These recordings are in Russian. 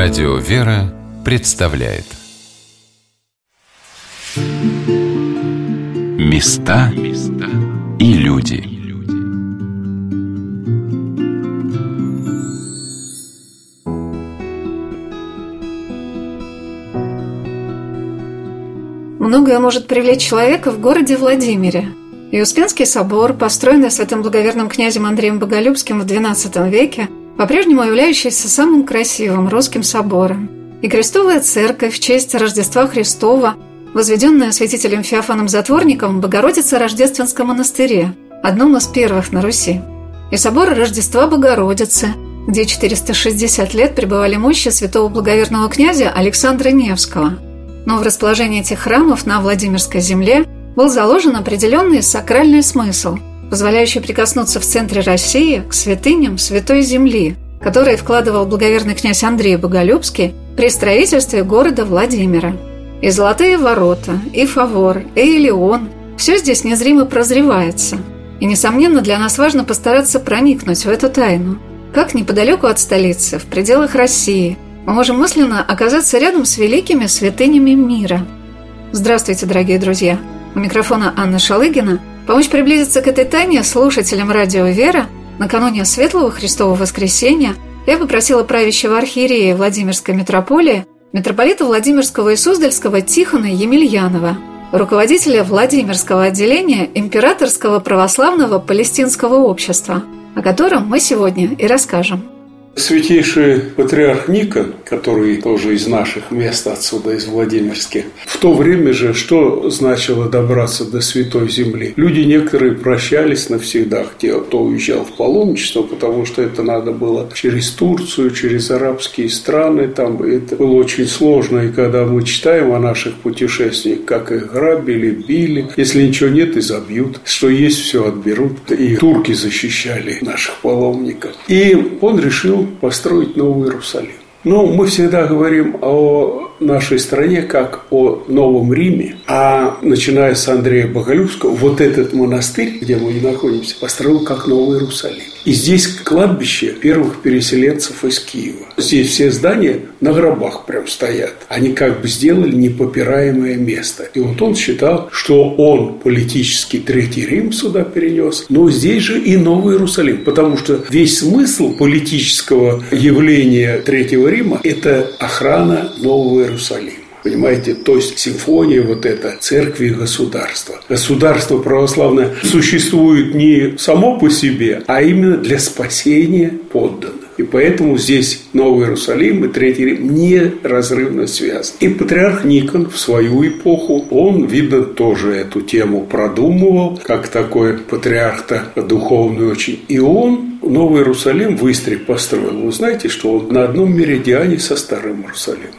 Радио Вера представляет места и люди. Многое может привлечь человека в городе Владимире. И Успенский собор, построенный святым благоверным князем Андреем Боголюбским в XII веке, по-прежнему являющийся самым красивым русским собором. И крестовая церковь в честь Рождества Христова, возведенная святителем Феофаном Затворником в Богородице-Рождественском монастыре, одном из первых на Руси. И собор Рождества Богородицы, где 460 лет пребывали мощи святого благоверного князя Александра Невского. Но в расположении этих храмов на Владимирской земле был заложен определенный сакральный смысл, позволяющий прикоснуться в центре России к святыням Святой Земли, которые вкладывал благоверный князь Андрей Боголюбский при строительстве города Владимира. И Золотые ворота, и Фавор, и Элеон – все здесь незримо прозревается. И, несомненно, для нас важно постараться проникнуть в эту тайну. Как неподалеку от столицы, в пределах России, мы можем мысленно оказаться рядом с великими святынями мира. Здравствуйте, дорогие друзья! У микрофона Анна Шалыгина. Помочь приблизиться к этой тайне слушателям Радио Вера накануне Светлого Христового Воскресения я попросила правящего архиерея Владимирской митрополии, митрополита Владимирского и Суздальского Тихона Емельянова, руководителя Владимирского отделения Императорского Православного Палестинского Общества, о котором мы сегодня и расскажем. Святейший патриарх Никон, который тоже из наших мест отсюда, из Владимирских, в то время же, что значило добраться до Святой Земли? Люди некоторые прощались навсегда, кто уезжал в паломничество, потому что это надо было через Турцию, через арабские страны, там это было очень сложно, и когда мы читаем о наших путешественниках, как их грабили, били, если ничего нет, и забьют, что есть, все отберут, и турки защищали наших паломников. И он решил построить Новый Иерусалим. Но мы всегда говорим о нашей стране как о Новом Риме, а начиная с Андрея Боголюбского, вот этот монастырь, где мы и находимся, построил как Новый Иерусалим. И здесь кладбище первых переселенцев из Киева. Здесь все здания на гробах прям стоят. Они как бы сделали непопираемое место. И вот он считал, что он политически Третий Рим сюда перенес, но здесь же и Новый Иерусалим, потому что весь смысл политического явления Третьего Рима – это охрана Нового Иерусалима. Понимаете, то есть симфония вот эта церкви и государства. Государство православное существует не само по себе, а именно для спасения подданных. И поэтому здесь Новый Иерусалим и Третий Рим неразрывно связаны. И патриарх Никон в свою эпоху, он, видно, тоже эту тему продумывал, как такой патриарх-то духовный очень. И он Новый Иерусалим выстриг построил. Вы знаете, что он на одном меридиане со Старым Иерусалимом.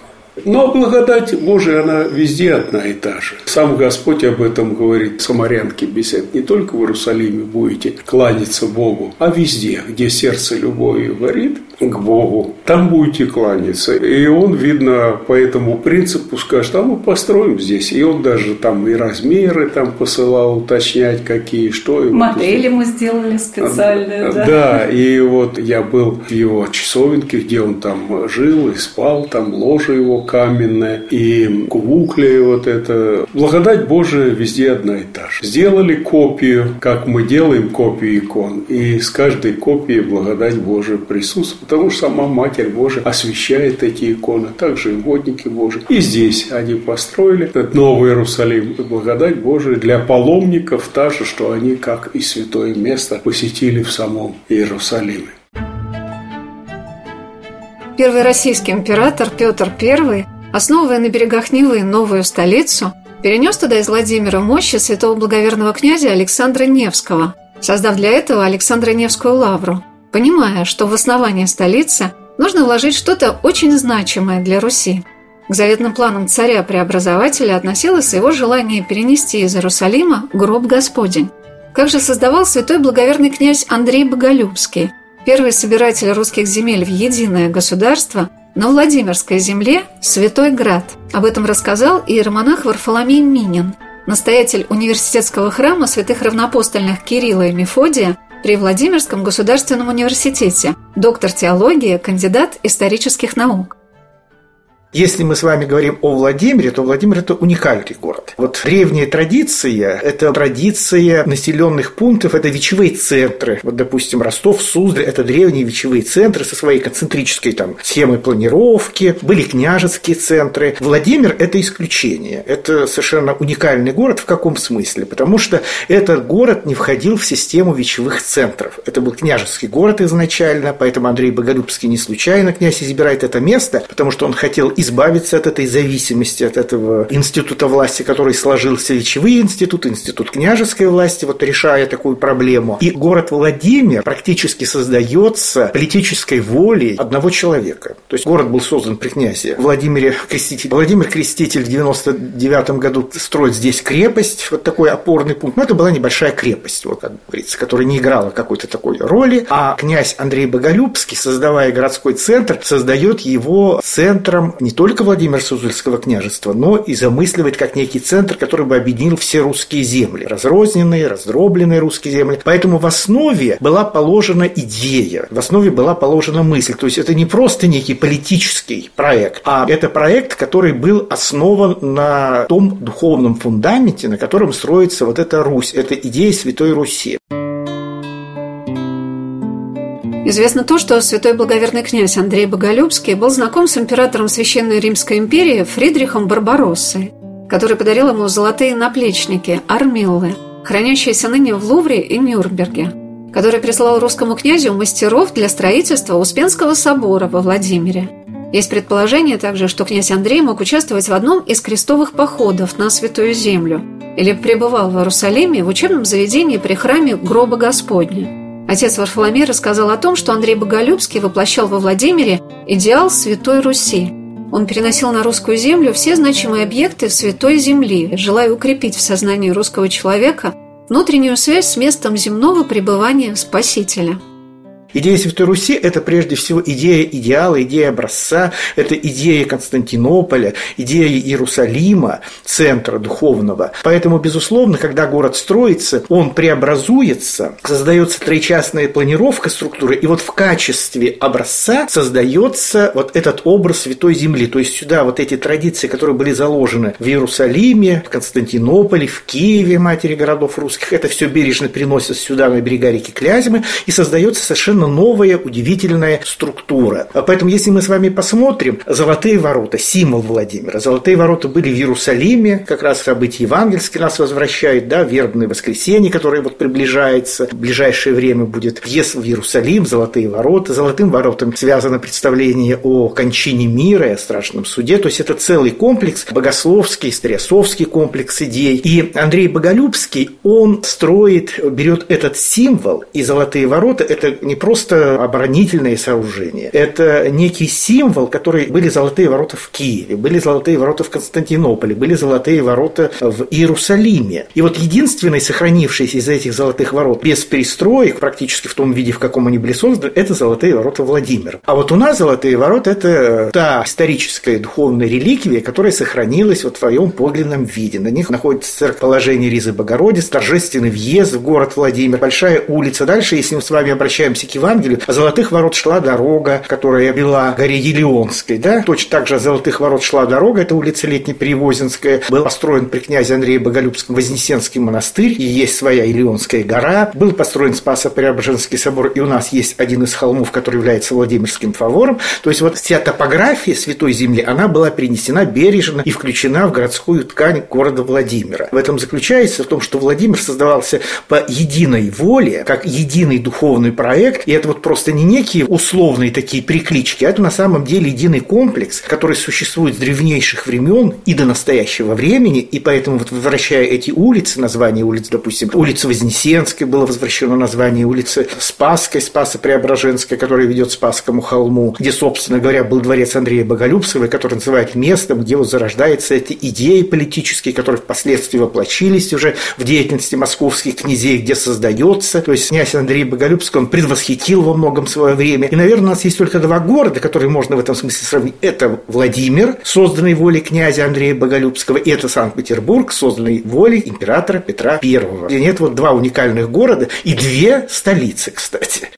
Но благодать Божия, она везде одна и та же. Сам Господь об этом говорит, самарянки бесед. Не только в Иерусалиме будете кланяться Богу, а везде, где сердце любовью горит к Богу, там будете кланяться. И он, видно, по этому принципу скажет, а мы построим здесь. И он даже там и размеры там посылал уточнять, какие, что. И модели вот мы сделали специальные. Да, и вот я был в его часовенке, где он там жил и спал, там ложа его каменная, и кувукле вот это. Благодать Божия везде одна и та же. Сделали копию, как мы делаем копию икон, и с каждой копией благодать Божия присутствует, потому что сама Матерь Божия освящает эти иконы, также угодники Божии. И здесь они построили этот Новый Иерусалим. Благодать Божия для паломников та же, что они, как и святое место, посетили в самом Иерусалиме. Первый российский император Петр I, основывая на берегах Невы новую столицу, перенес туда из Владимира мощи святого благоверного князя Александра Невского, создав для этого Александро-Невскую лавру, понимая, что в основание столицы нужно вложить что-то очень значимое для Руси. К заветным планам царя-преобразователя относилось его желание перенести из Иерусалима гроб Господень. Как же создавал святой благоверный князь Андрей Боголюбский, первый собиратель русских земель в единое государство на Владимирской земле Святой Град. Об этом рассказал иеромонах Варфоломей Минин, настоятель университетского храма святых равноапостольных Кирилла и Мефодия при Владимирском государственном университете, доктор теологии, кандидат исторических наук. Если мы с вами говорим о Владимире, то Владимир – это уникальный город. Вот древняя традиция – это традиция населенных пунктов, это вечевые центры. Вот, допустим, Ростов, Суздаль – это древние вечевые центры со своей концентрической там темой планировки. Были княжеские центры. Владимир – это исключение. Это совершенно уникальный город. В каком смысле? Потому что этот город не входил в систему вечевых центров. Это был княжеский город изначально, поэтому Андрей Боголюбский не случайно князь избирает это место, потому что он хотел избавиться от этой зависимости, от этого института власти, который сложился вечевый институт княжеской власти, вот решая такую проблему. И город Владимир практически создается политической волей одного человека. То есть город был создан при князе Владимире Крестителе. Владимир Креститель в 99-м году строит здесь крепость, вот такой опорный пункт. Но это была небольшая крепость, вот, как говорится, которая не играла какой-то такой роли. А князь Андрей Боголюбский, создавая городской центр, создает его центром не только Владимир-Суздальского княжества, но и замысливает как некий центр, который бы объединил все русские земли, разрозненные, раздробленные русские земли. Поэтому в основе была положена идея, в основе была положена мысль. То есть это не просто некий политический проект, а это проект, который был основан на том духовном фундаменте, на котором строится вот эта Русь, эта идея Святой Руси. Известно то, что святой благоверный князь Андрей Боголюбский был знаком с императором Священной Римской империи Фридрихом Барбароссой, который подарил ему золотые наплечники, армиллы, хранящиеся ныне в Лувре и Нюрнберге, который прислал русскому князю мастеров для строительства Успенского собора во Владимире. Есть предположение также, что князь Андрей мог участвовать в одном из крестовых походов на Святую Землю или пребывал в Иерусалиме в учебном заведении при храме Гроба Господня. Отец Варфоломей рассказал о том, что Андрей Боголюбский воплощал во Владимире идеал Святой Руси. Он переносил на русскую землю все значимые объекты Святой Земли, желая укрепить в сознании русского человека внутреннюю связь с местом земного пребывания Спасителя. Идея Святой Руси – это прежде всего идея идеала, идея образца, это идея Константинополя, идея Иерусалима, центра духовного. Поэтому, безусловно, когда город строится, он преобразуется, создается тричастная планировка структуры, и вот в качестве образца создается вот этот образ Святой Земли. То есть сюда вот эти традиции, которые были заложены в Иерусалиме, в Константинополе, в Киеве, матери городов русских, это все бережно переносится сюда, на берега реки Клязьмы, и создается совершенно новая, удивительная структура. Поэтому, если мы с вами посмотрим, золотые ворота, символ Владимира. Золотые ворота были в Иерусалиме, как раз события евангельские нас возвращают, да, вербное воскресенье, которое вот приближается, в ближайшее время будет въезд в Иерусалим, золотые ворота. Золотым воротам связано представление о кончине мира и о страшном суде. То есть это целый комплекс, богословский, историосовский комплекс идей. И Андрей Боголюбский, он строит, берет этот символ, и золотые ворота – это не просто оборонительные сооружения. Это некий символ, который были золотые ворота в Киеве, были золотые ворота в Константинополе, были золотые ворота в Иерусалиме. И вот единственный сохранившийся из этих золотых ворот без перестроек, практически в том виде, в каком они были созданы, это золотые ворота Владимира. А вот у нас золотые ворота – это та историческая духовная реликвия, которая сохранилась вот в своем подлинном виде. На них находится церковь Положения Ризы Богородицы, торжественный въезд в город Владимир, большая улица. Дальше, если мы с вами обращаемся к Евангелию, от золотых ворот шла дорога, которая вела к горе Елеонской, да? Точно так же от золотых ворот шла дорога, это улица Летнеперевозенская, был построен при князе Андрее Боголюбском Вознесенский монастырь, и есть своя Елеонская гора, был построен Спасо-Преображенский собор, и у нас есть один из холмов, который является Владимирским фавором. То есть вот вся топография Святой Земли, она была перенесена бережно и включена в городскую ткань города Владимира. В этом заключается в том, что Владимир создавался по единой воле, как единый духовный проект, и это вот просто не некие условные такие приклички, а это на самом деле единый комплекс, который существует с древнейших времен и до настоящего времени, и поэтому вот возвращая эти улицы, название улиц, допустим, улица Вознесенская было возвращено название улицы Спасской, Спасо-Преображенской, которая ведет к Спасскому холму, где, собственно говоря, был дворец Андрея Боголюбского, который называют местом, где вот зарождаются эти идеи политические, которые впоследствии воплотились уже в деятельности московских князей, где создается, то есть князь Андрей Боголюбский, он предвосхитил во многом свое время. И, наверное, у нас есть только два города, которые можно в этом смысле сравнить. Это Владимир, созданный волей князя Андрея Боголюбского, и это Санкт-Петербург, созданный волей императора Петра I. И нет, вот два уникальных города и две столицы, кстати.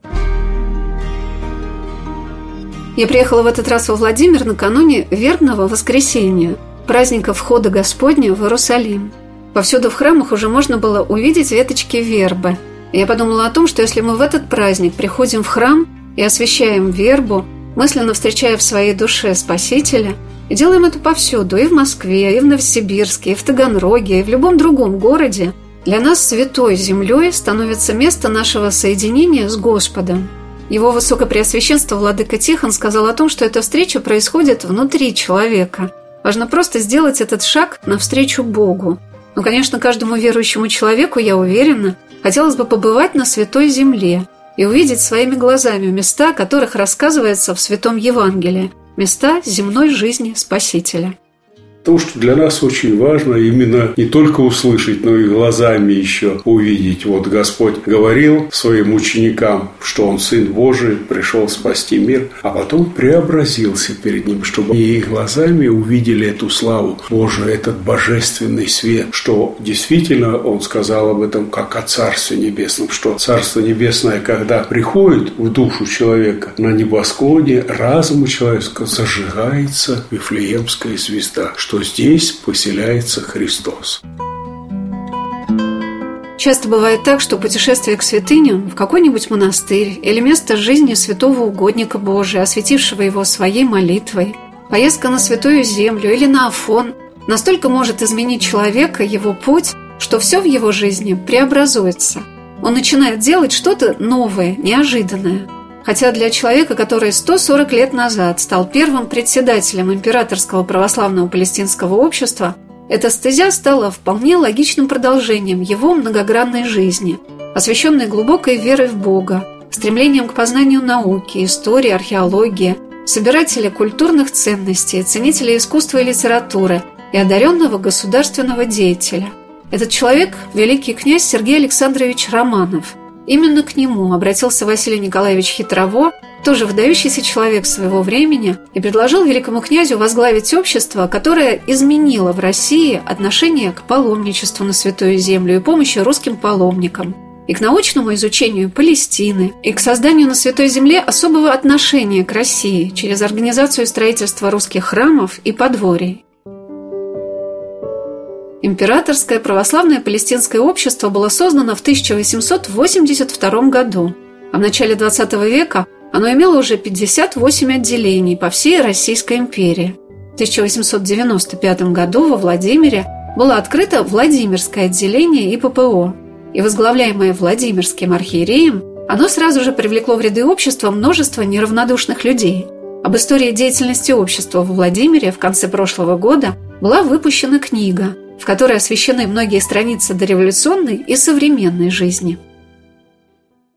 Я приехала в этот раз во Владимир накануне вербного воскресенья, праздника входа Господня в Иерусалим. Повсюду в храмах уже можно было увидеть веточки вербы. И я подумала о том, что если мы в этот праздник приходим в храм и освящаем вербу, мысленно встречая в своей душе Спасителя, и делаем это повсюду, и в Москве, и в Новосибирске, и в Таганроге, и в любом другом городе, для нас святой землей становится место нашего соединения с Господом. Его Высокопреосвященство владыка Тихон сказал о том, что эта встреча происходит внутри человека. Важно просто сделать этот шаг навстречу Богу. Но, конечно, каждому верующему человеку, я уверена, хотелось бы побывать на Святой Земле и увидеть своими глазами места, о которых рассказывается в Святом Евангелии, места земной жизни Спасителя. То, что для нас очень важно, именно не только услышать, но и глазами еще увидеть. Вот Господь говорил своим ученикам, что Он Сын Божий, пришел спасти мир, а потом преобразился перед Ним, чтобы и их глазами увидели эту славу Божию, этот божественный свет, что действительно Он сказал об этом как о Царстве Небесном, что Царство Небесное, когда приходит в душу человека, на небосклоне разума человеческого зажигается Вифлеемская звезда, что здесь поселяется Христос. Часто бывает так, что путешествие к святыням в какой-нибудь монастырь или место жизни святого угодника Божия, осветившего его своей молитвой, поездка на Святую Землю или на Афон настолько может изменить человека, его путь, что все в его жизни преобразуется. Он начинает делать что-то новое, неожиданное. Хотя для человека, который 140 лет назад стал первым председателем Императорского Православного Палестинского Общества, эта стезя стала вполне логичным продолжением его многогранной жизни, освященной глубокой верой в Бога, стремлением к познанию науки, истории, археологии, собирателя культурных ценностей, ценителя искусства и литературы и одаренного государственного деятеля. Этот человек – великий князь Сергей Александрович Романов. Именно к нему обратился Василий Николаевич Хитрово, тоже выдающийся человек своего времени, и предложил великому князю возглавить общество, которое изменило в России отношение к паломничеству на Святую Землю и помощи русским паломникам, и к научному изучению Палестины, и к созданию на Святой Земле особого отношения к России через организацию строительства русских храмов и подворий. Императорское православное палестинское общество было создано в 1882 году, а в начале XX века оно имело уже 58 отделений по всей Российской империи. В 1895 году во Владимире было открыто Владимирское отделение ИППО, и возглавляемое Владимирским архиереем, оно сразу же привлекло в ряды общества множество неравнодушных людей. Об истории деятельности общества во Владимире в конце прошлого года была выпущена книга, в которой освещены многие страницы дореволюционной и современной жизни.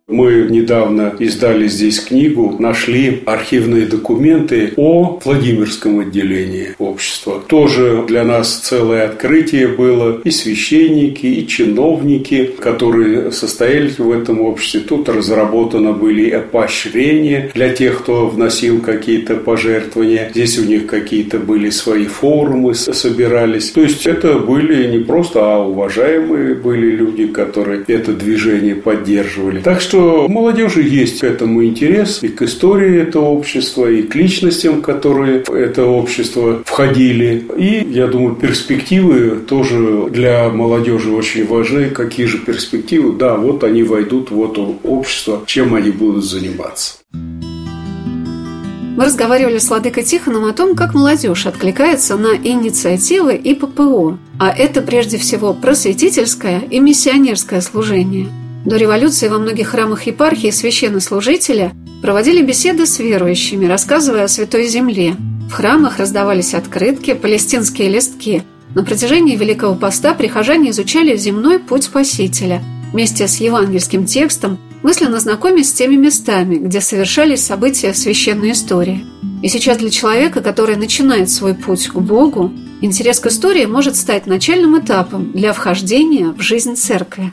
Мы недавно издали здесь книгу, нашли архивные документы о Владимирском отделении общества. Тоже для нас целое открытие было. И священники, и чиновники, которые состоялись в этом обществе. Тут разработаны были поощрения для тех, кто вносил какие-то пожертвования. Здесь у них какие-то были свои форумы, собирались. То есть это были не просто, а уважаемые были люди, которые это движение поддерживали. Так что у молодежи есть к этому интерес и к истории этого общества, и к личностям, которые в это общество входили. И, я думаю, перспективы тоже для молодежи очень важны. Какие же перспективы? Да, вот они войдут в это общество, чем они будут заниматься. Мы разговаривали с владыкой Тихоном о том, как молодежь откликается на инициативы ИППО. А это прежде всего просветительское и миссионерское служение. До революции во многих храмах епархии священнослужители проводили беседы с верующими, рассказывая о Святой Земле. В храмах раздавались открытки, палестинские листки. На протяжении Великого Поста прихожане изучали земной путь Спасителя, вместе с евангельским текстом, мысленно знакомясь с теми местами, где совершались события священной истории. И сейчас для человека, который начинает свой путь к Богу, интерес к истории может стать начальным этапом для вхождения в жизнь церкви.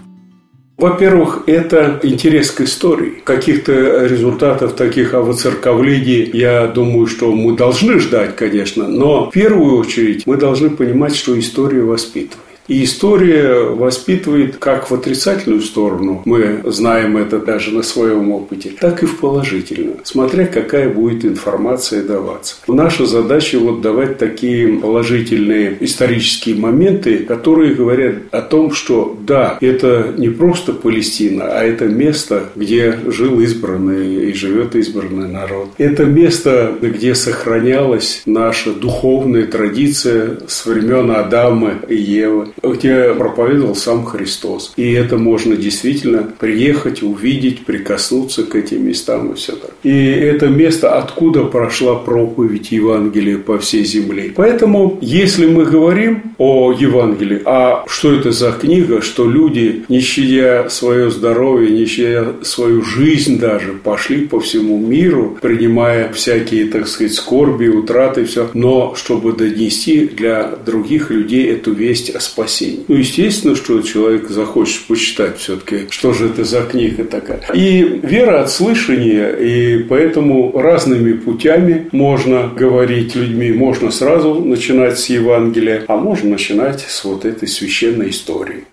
Во-первых, это интерес к истории. Каких-то результатов таких овоцерковлений, я думаю, что мы должны ждать, конечно, но в первую очередь мы должны понимать, что история воспитывает. И история воспитывает как в отрицательную сторону, мы знаем это даже на своем опыте, так и в положительную, смотря какая будет информация даваться. Наша задача вот давать такие положительные исторические моменты, которые говорят о том, что да, это не просто Палестина, а это место, где жил избранный и живет избранный народ. Это место, где сохранялась наша духовная традиция с времен Адама и Евы, где проповедовал сам Христос. И это можно действительно приехать, увидеть, прикоснуться к этим местам и все так. И это место, откуда прошла проповедь Евангелия по всей земле. Поэтому, если мы говорим о Евангелии, а что это за книга, что люди, не щадя свое здоровье, не щадя свою жизнь даже, пошли по всему миру, принимая всякие, так сказать, скорби, утраты, все, но чтобы донести для других людей эту весть о спасении. Ну, естественно, что человек захочет почитать все-таки, что же это за книга такая. И вера от слышания, и поэтому разными путями можно говорить людьми, можно сразу начинать с Евангелия, а можно начинать с вот этой священной истории.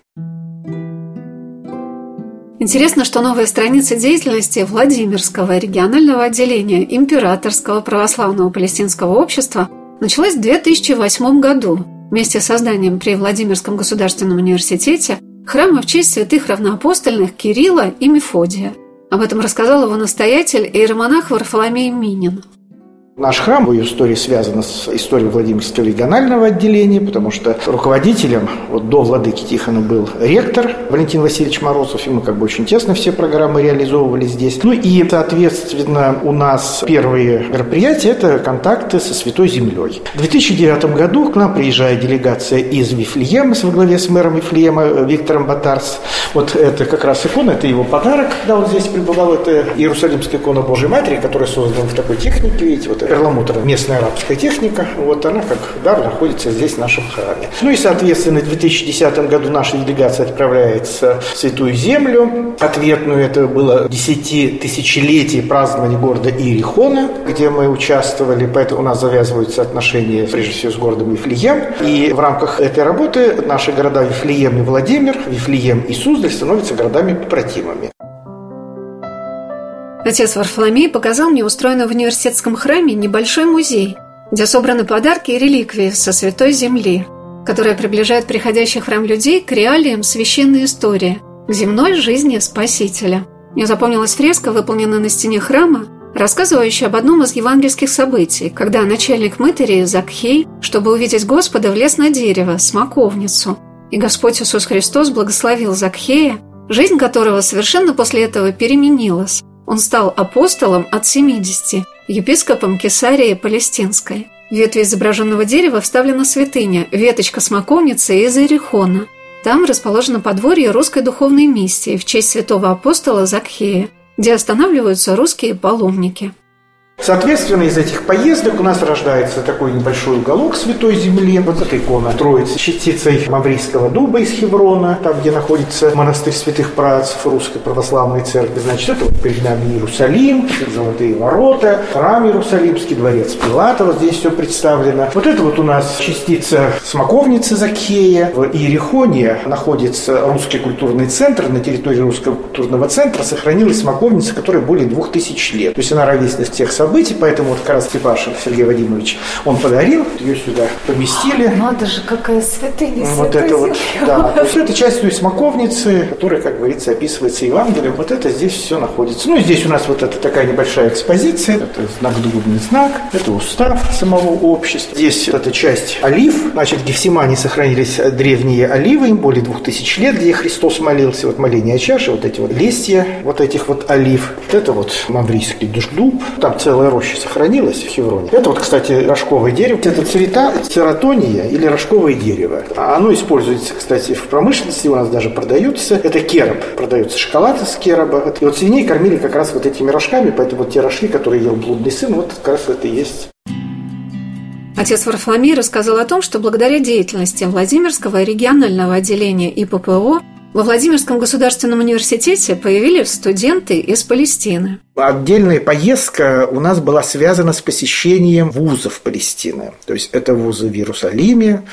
Интересно, что новая страница деятельности Владимирского регионального отделения Императорского Православного Палестинского Общества началась в 2008 году вместе с созданием при Владимирском государственном университете храма в честь святых равноапостольных Кирилла и Мефодия. Об этом рассказал его настоятель иеромонах Варфоломей Минин. Наш храм, его история связана с историей Владимирского регионального отделения, потому что руководителем до владыки Тихона был ректор Валентин Васильевич Морозов, и мы очень тесно все программы реализовывали здесь. И, соответственно, у нас первые мероприятия – это контакты со Святой Землей. В 2009 году к нам приезжает делегация из Вифлеема во главе с мэром Вифлеема Виктором Батарс. Это как раз икона, это его подарок, когда он здесь пребывал. Это иерусалимская икона Божьей Матери, которая создана в такой технике, видите, перламутровая местная арабская техника, она как дар находится здесь в нашем храме. И, соответственно, в 2010 году наша делегация отправляется в Святую Землю. Ответную это было 10-тысячелетие празднования города Иерихона, где мы участвовали, поэтому у нас завязываются отношения, прежде всего, с городом Вифлеем. И в рамках этой работы наши города Вифлеем и Владимир, Вифлеем и Суздаль становятся городами-побратимами. Отец Варфоломей показал мне устроенный в университетском храме небольшой музей, где собраны подарки и реликвии со Святой Земли, которые приближают приходящих в храм людей к реалиям священной истории, к земной жизни Спасителя. Мне запомнилась фреска, выполненная на стене храма, рассказывающая об одном из евангельских событий, когда начальник мытарей Закхей, чтобы увидеть Господа, влез на дерево, смоковницу, и Господь Иисус Христос благословил Закхея, жизнь которого совершенно после этого переменилась. Он стал апостолом от 70, епископом Кесарии Палестинской. В ветви изображенного дерева вставлена святыня, веточка смоковницы из Иерихона. Там расположено подворье русской духовной миссии в честь святого апостола Закхея, где останавливаются русские паломники. Соответственно, из этих поездок у нас рождается такой небольшой уголок Святой Земли. Эта икона Троицы, частицей маврийского дуба из Хеврона, там, где находится монастырь святых праотцев Русской Православной Церкви. Это перед нами Иерусалим, Золотые ворота, храм Иерусалимский, дворец Пилатова, здесь все представлено. Это у нас частица смоковницы Закхея. В Иерихоне находится русский культурный центр. На территории русского культурного центра сохранилась смоковница, которая более 2000 лет. То есть она ровесница тех событий. Поэтому как раз Типашин Сергей Вадимович, он подарил, ее сюда поместили. Надо же, какая святыня, святая земля. Да, это часть той смоковницы, которая, как говорится, описывается Евангелием. Это здесь все находится. Здесь у нас это такая небольшая экспозиция. Это духовный знак, это устав самого общества. Здесь это часть олив. В Гефсимане сохранились древние оливы, им более 2000 лет, где Христос молился. Моление о чаше, эти листья, этих олив. Это маврийский душдуб. Там целая роща сохранилась в Хевроне. Кстати, рожковое дерево. Это цвета цератония или рожковое дерево. Оно используется, кстати, в промышленности. У нас даже продается. Это кероб. Продается шоколад из кероба. И свиней кормили как раз этими рожками. Поэтому те рожки, которые ел блудный сын, как раз это и есть. Отец Варфоломей рассказал о том, что благодаря деятельности Владимирского регионального отделения ИППО во Владимирском государственном университете появились студенты из Палестины. Отдельная поездка у нас была связана с посещением вузов Палестины. То есть это вузы в Иерусалиме,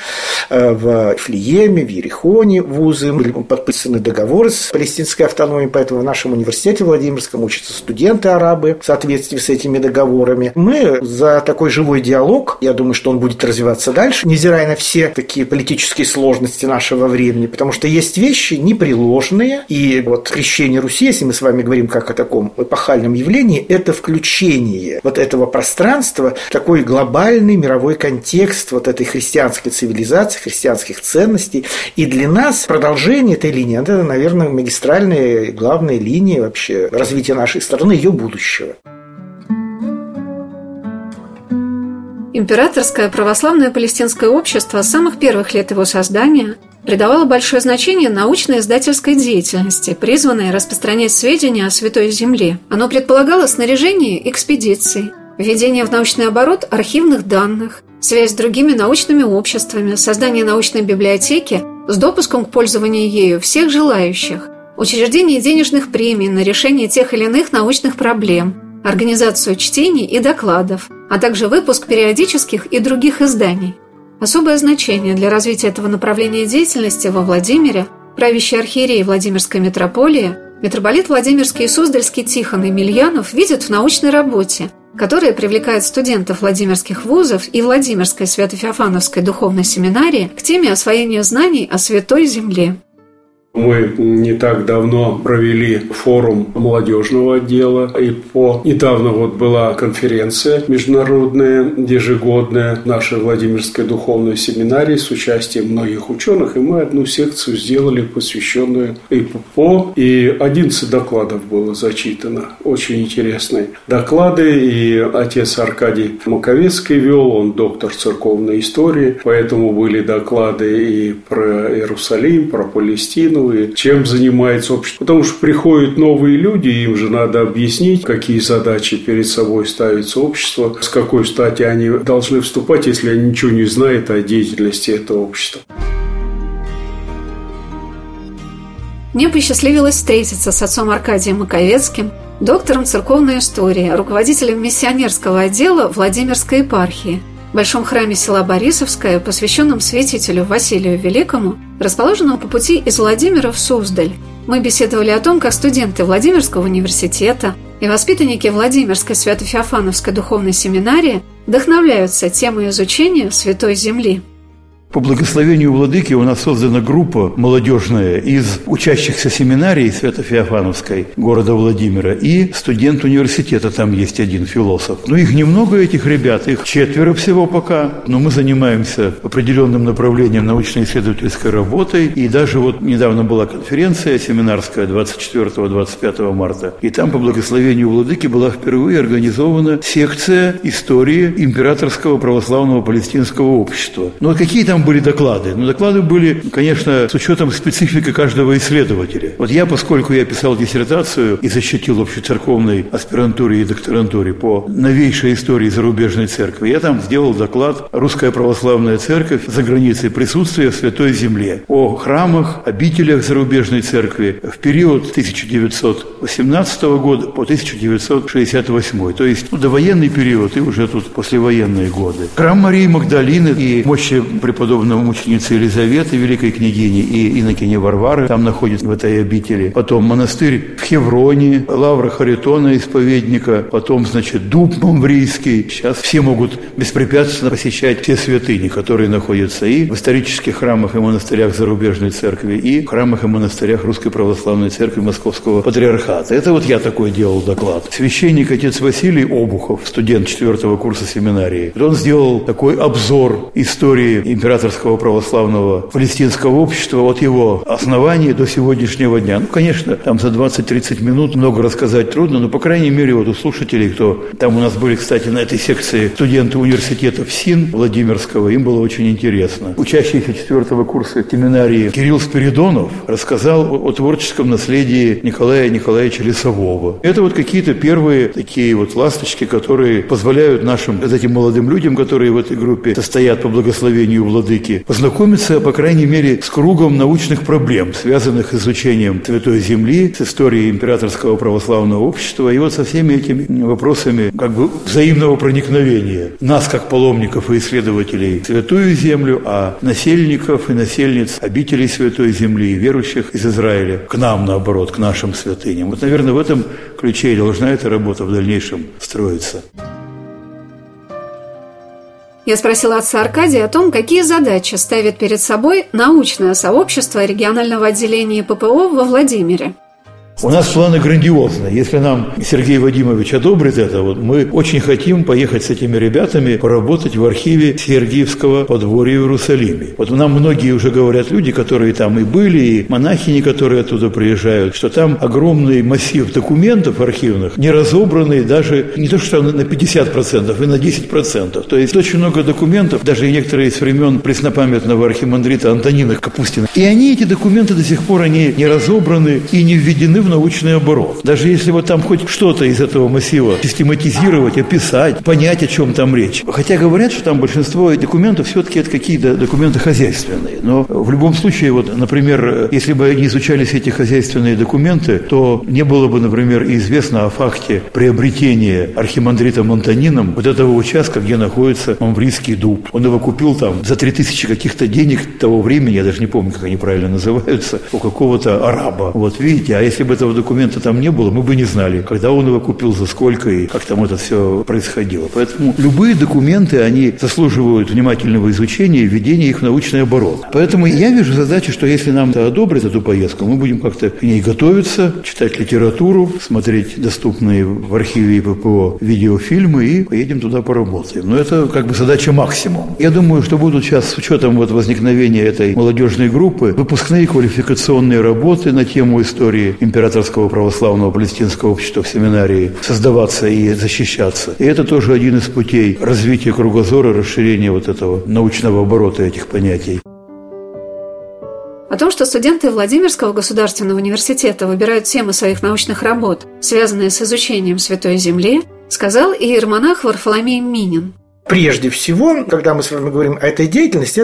в Вифлееме, в Иерихоне вузы. Были подписаны договоры с палестинской автономией, поэтому в нашем университете Владимирском учатся студенты-арабы в соответствии с этими договорами. Мы за такой живой диалог, я думаю, что он будет развиваться дальше, невзирая на все такие политические сложности нашего времени, потому что есть вещи непреложные, и вот крещение Руси, если мы с вами говорим как о таком эпохальном явлении, это включение вот этого пространства в такой глобальный мировой контекст вот этой христианской цивилизации, христианских ценностей. И для нас продолжение этой линии, это, наверное, магистральная главная линия вообще развития нашей страны, ее будущего. Императорское православное палестинское общество с самых первых лет его создания придавало большое значение научно-издательской деятельности, призванной распространять сведения о Святой Земле. Оно предполагало снаряжение экспедиций, введение в научный оборот архивных данных, связь с другими научными обществами, создание научной библиотеки с допуском к пользованию ею всех желающих, учреждение денежных премий на решение тех или иных научных проблем, организацию чтений и докладов, а также выпуск периодических и других изданий. Особое значение для развития этого направления деятельности во Владимире правящий архиерей Владимирской митрополии митрополит Владимирский и Суздальский Тихон Емельянов видит в научной работе, которая привлекает студентов Владимирских вузов и Владимирской Свято-Феофановской духовной семинарии к теме освоения знаний о Святой Земле. Мы не так давно провели форум молодежного отдела, и недавно вот была конференция международная, ежегодная нашей Владимирской духовной семинарии с участием многих ученых, и мы одну секцию сделали, посвященную ИППО, и 11 докладов было зачитано, очень интересные доклады, и отец Аркадий Маковецкий вел, он доктор церковной истории, поэтому были доклады и про Иерусалим, про Палестину, и чем занимается общество. Потому что приходят новые люди, им же надо объяснить, какие задачи перед собой ставится общество, с какой стати они должны вступать, если они ничего не знают о деятельности этого общества. Мне посчастливилось встретиться с отцом Аркадием Маковецким, доктором церковной истории, руководителем миссионерского отдела Владимирской епархии, в Большом храме села Борисовское, посвященном святителю Василию Великому, расположенному по пути из Владимира в Суздаль. Мы беседовали о том, как студенты Владимирского университета и воспитанники Владимирской Свято-Феофановской духовной семинарии вдохновляются темой изучения Святой Земли. По благословению владыки у нас создана группа молодежная из учащихся семинарии Свято-Феофановской города Владимира и студент университета, там есть один философ. Но их немного, этих ребят, их 4 всего пока, но мы занимаемся определенным направлением научно-исследовательской работы. И даже вот недавно была конференция семинарская 24-25 марта, и там по благословению владыки была впервые организована секция истории Императорского Православного Палестинского Общества. Но какие там были доклады. Но доклады были, конечно, с учетом специфики каждого исследователя. Вот я, поскольку я писал диссертацию и защитил общецерковной аспирантуре и докторантуре по новейшей истории зарубежной церкви, я там сделал доклад «Русская православная церковь за границей присутствия в Святой Земле» о храмах, обителях зарубежной церкви в период 1918 года по 1968, то есть довоенный период и уже тут послевоенные годы. Храм Марии Магдалины и мощи преподобного мученицы Елизаветы, великой княгини, и инокини Варвары, там находится в этой обители. Потом монастырь в Хевроне, лавра Харитона, исповедника, потом, значит, дуб мамврийский. Сейчас все могут беспрепятственно посещать все святыни, которые находятся и в исторических храмах и монастырях зарубежной церкви, и в храмах и монастырях Русской Православной Церкви Московского Патриархата. Это вот я такой делал доклад. Священник отец Василий Обухов, студент 4 курса семинарии, он сделал такой обзор истории Императорского православного палестинского общества от его основания до сегодняшнего дня. Ну, конечно, там за 20-30 минут много рассказать трудно, но, по крайней мере, вот у слушателей, кто... Там у нас были, кстати, на этой секции студенты университетов СИН Владимирского, им было очень интересно. Учащийся 4 курса семинарии Кирилл Спиридонов рассказал о творческом наследии Николая Николаевича Лесового. Это вот какие-то первые такие вот ласточки, которые позволяют нашим, этим молодым людям, которые в этой группе состоят по благословению, владыки, познакомиться, по крайней мере, с кругом научных проблем, связанных с изучением Святой Земли, с историей Императорского Православного Общества. И вот со всеми этими вопросами как бы взаимного проникновения нас, как паломников и исследователей, Святую Землю, а насельников и насельниц обителей Святой Земли и верующих из Израиля к нам, наоборот, к нашим святыням. Вот, наверное, в этом ключе и должна эта работа в дальнейшем строиться. Я спросила отца Аркадия о том, какие задачи ставит перед собой научное сообщество регионального отделения ППО во Владимире. У нас планы грандиозные. Если нам Сергей Вадимович одобрит это, вот мы очень хотим поехать с этими ребятами поработать в архиве Сергиевского подворья в Иерусалиме. Вот нам многие уже говорят люди, которые там и были, и монахини, которые оттуда приезжают, что там огромный массив документов архивных, не разобранный даже не то что на 50% и на 10%. То есть очень много документов, даже и некоторые из времен преснопамятного архимандрита Антонина Капустина. И они, эти документы, до сих пор они не разобраны и не введены в научный оборот. Даже если вот там хоть что-то из этого массива систематизировать, описать, понять, о чем там речь. Хотя говорят, что там большинство документов все-таки это какие-то документы хозяйственные. Но в любом случае, вот, например, если бы не изучались эти хозяйственные документы, то не было бы, например, известно о факте приобретения архимандритом Антонином вот этого участка, где находится Мамврийский дуб. Он его купил там за 3000 каких-то денег того времени, я даже не помню, как они правильно называются, у какого-то араба. Вот видите, а если бы этого документа там не было, мы бы не знали, когда он его купил, за сколько и как там это все происходило. Поэтому любые документы, они заслуживают внимательного изучения и введения их в научный оборот. Поэтому я вижу задачу, что если нам одобрят эту поездку, мы будем как-то к ней готовиться, читать литературу, смотреть доступные в архиве ППО видеофильмы и поедем туда поработаем. Но это как бы задача максимум. Я думаю, что будут сейчас, с учетом вот возникновения этой молодежной группы, выпускные квалификационные работы на тему истории императорского православного палестинского общества в семинарии создаваться и защищаться. И это тоже один из путей развития кругозора, расширения вот этого научного оборота этих понятий. О том, что студенты Владимирского государственного университета выбирают темы своих научных работ, связанные с изучением Святой Земли, сказал и иеромонах Варфоломей Минин. Прежде всего, когда мы с вами говорим о этой деятельность,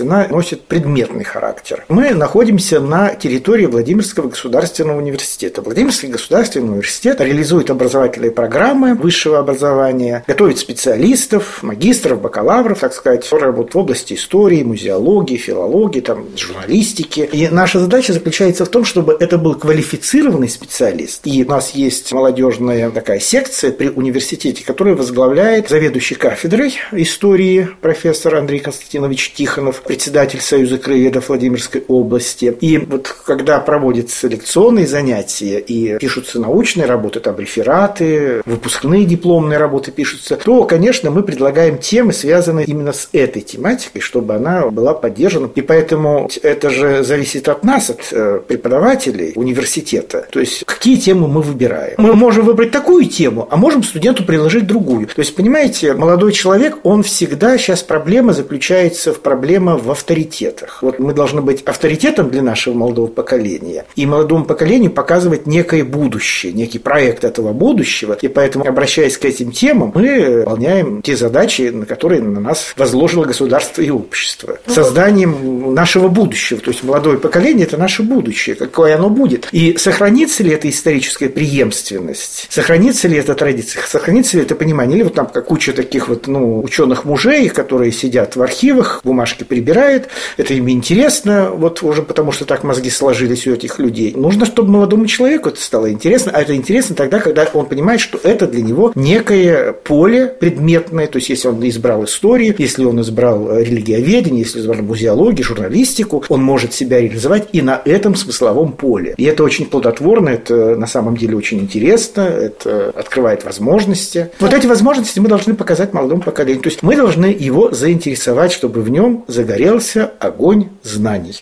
она носит предметный характер. Мы находимся на территории Владимирского государственного университета. Владимирский государственный университет реализует образовательные программы высшего образования, готовит специалистов, магистров, бакалавров, так сказать, которые работают в области истории, музеологии, филологии, там, журналистики. И наша задача заключается в том, чтобы это был квалифицированный специалист. И у нас есть молодежная такая секция при университете, которую возглавляет заведующий кафедрой истории профессор Андрей Константинович Тихонов, председатель Союза краеведов Владимирской области. И вот когда проводятся лекционные занятия и пишутся научные работы, там рефераты, выпускные дипломные работы пишутся, то, конечно, мы предлагаем темы, связанные именно с этой тематикой, чтобы она была поддержана. И поэтому это же зависит от нас, от преподавателей университета. То есть, какие темы мы выбираем. Мы можем выбрать такую тему, а можем студенту предложить другую. То есть, понимаете, молодой человек, он всегда, сейчас проблема заключается в проблеме в авторитетах. Вот мы должны быть авторитетом для нашего молодого поколения, и молодому поколению показывать некое будущее, некий проект этого будущего, и поэтому, обращаясь к этим темам, мы выполняем те задачи, на которые на нас возложило государство и общество. Созданием нашего будущего, то есть молодое поколение – это наше будущее, какое оно будет. И сохранится ли эта историческая преемственность, сохранится ли эта традиция, сохранится ли это понимание, или вот там куча таких вот ученых-мужей, которые сидят в архивах, бумажки прибирают. Это им интересно, вот уже потому что так мозги сложились у этих людей. Нужно, чтобы молодому человеку это стало интересно. А это интересно тогда, когда он понимает, что это для него некое поле предметное. То есть, если он избрал историю, если он избрал религиоведение, если избрал музеологию, журналистику, он может себя реализовать и на этом смысловом поле. И это очень плодотворно, это на самом деле очень интересно, это открывает возможности. Вот эти возможности мы должны показать молодому поколению. То есть мы должны его заинтересовать, чтобы в нем загорелся огонь знаний.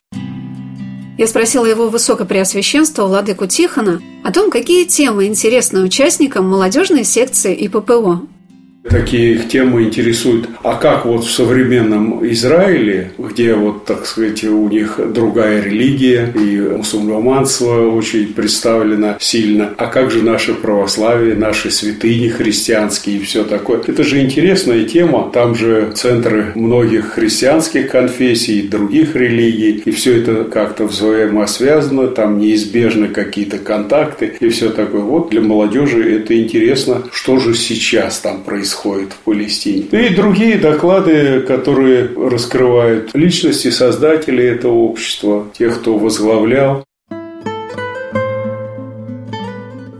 Я спросила его высокопреосвященство владыку Тихона о том, какие темы интересны участникам молодежной секции ИППО. такие темы интересуют. А как вот в современном Израиле, где вот, так сказать, у них другая религия и мусульманство очень представлено сильно, а как же наше православие, наши святыни христианские и все такое? Это же интересная тема, там же центры многих христианских конфессий, других религий, и все это как-то взаимосвязано, там неизбежны какие-то контакты и все такое. Вот для молодежи это интересно, что же сейчас там происходит в Палестине. И другие доклады, которые раскрывают личности создателей этого общества, тех, кто возглавлял.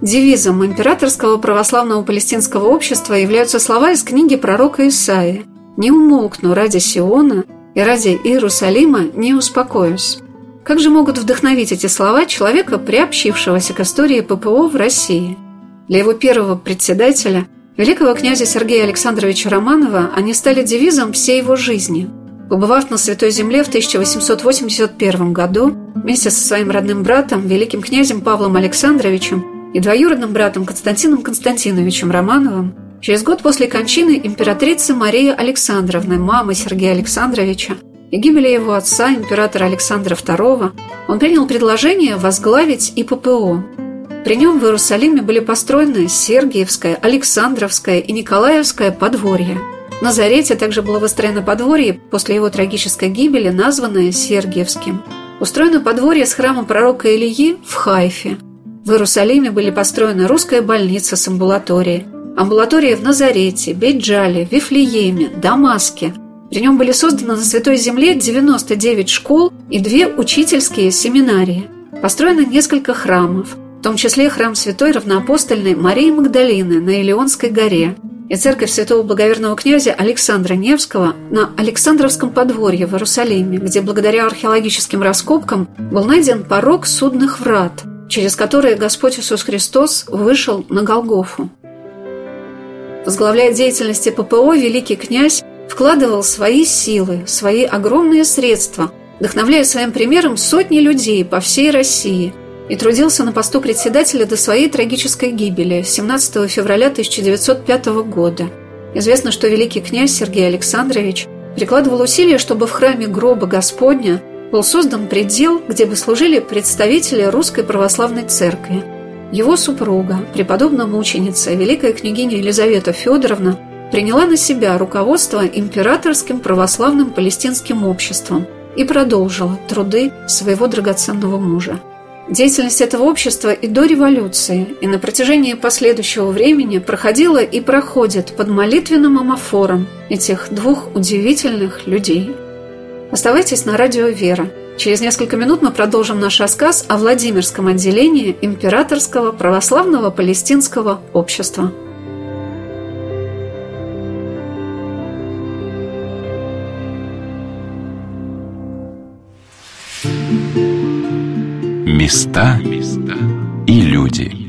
Девизом Императорского православного палестинского общества являются слова из книги пророка Исаии: «Не умолкну ради Сиона и ради Иерусалима не успокоюсь». Как же могут вдохновить эти слова человека, приобщившегося к истории ППО в России? Для его первого председателя, великого князя Сергея Александровича Романова, они стали девизом всей его жизни. Побывав на Святой Земле в 1881 году, вместе со своим родным братом, великим князем Павлом Александровичем и двоюродным братом Константином Константиновичем Романовым, через год после кончины императрицы Марии Александровны, мамы Сергея Александровича, и гибели его отца, императора Александра II, он принял предложение возглавить ИППО. При нем в Иерусалиме были построены Сергиевское, Александровское и Николаевское подворье. В Назарете также было выстроено подворье, после его трагической гибели названное Сергиевским. Устроено подворье с храмом пророка Илии в Хайфе. В Иерусалиме были построены русская больница с амбулаторией, амбулатории в Назарете, Бейт-Джале, Вифлееме, Дамаске. При нем были созданы на Святой Земле 99 школ и 2 учительские семинарии. Построено несколько храмов, в том числе храм святой равноапостольной Марии Магдалины на Илионской горе и церковь святого благоверного князя Александра Невского на Александровском подворье в Иерусалиме, где благодаря археологическим раскопкам был найден порог судных врат, через которые Господь Иисус Христос вышел на Голгофу. Возглавляя деятельность ППО, великий князь вкладывал свои силы, свои огромные средства, вдохновляя своим примером сотни людей по всей России, и трудился на посту председателя до своей трагической гибели 17 февраля 1905 года. Известно, что великий князь Сергей Александрович прикладывал усилия, чтобы в храме гроба Господня был создан предел, где бы служили представители Русской Православной Церкви. Его супруга, преподобная мученица, великая княгиня Елизавета Федоровна, приняла на себя руководство Императорским православным палестинским обществом и продолжила труды своего драгоценного мужа. Деятельность этого общества и до революции, и на протяжении последующего времени проходила и проходит под молитвенным амофором этих двух удивительных людей. Оставайтесь на радио «Вера». Через несколько минут мы продолжим наш рассказ о Владимирском отделении Императорского православного палестинского общества. Места и люди.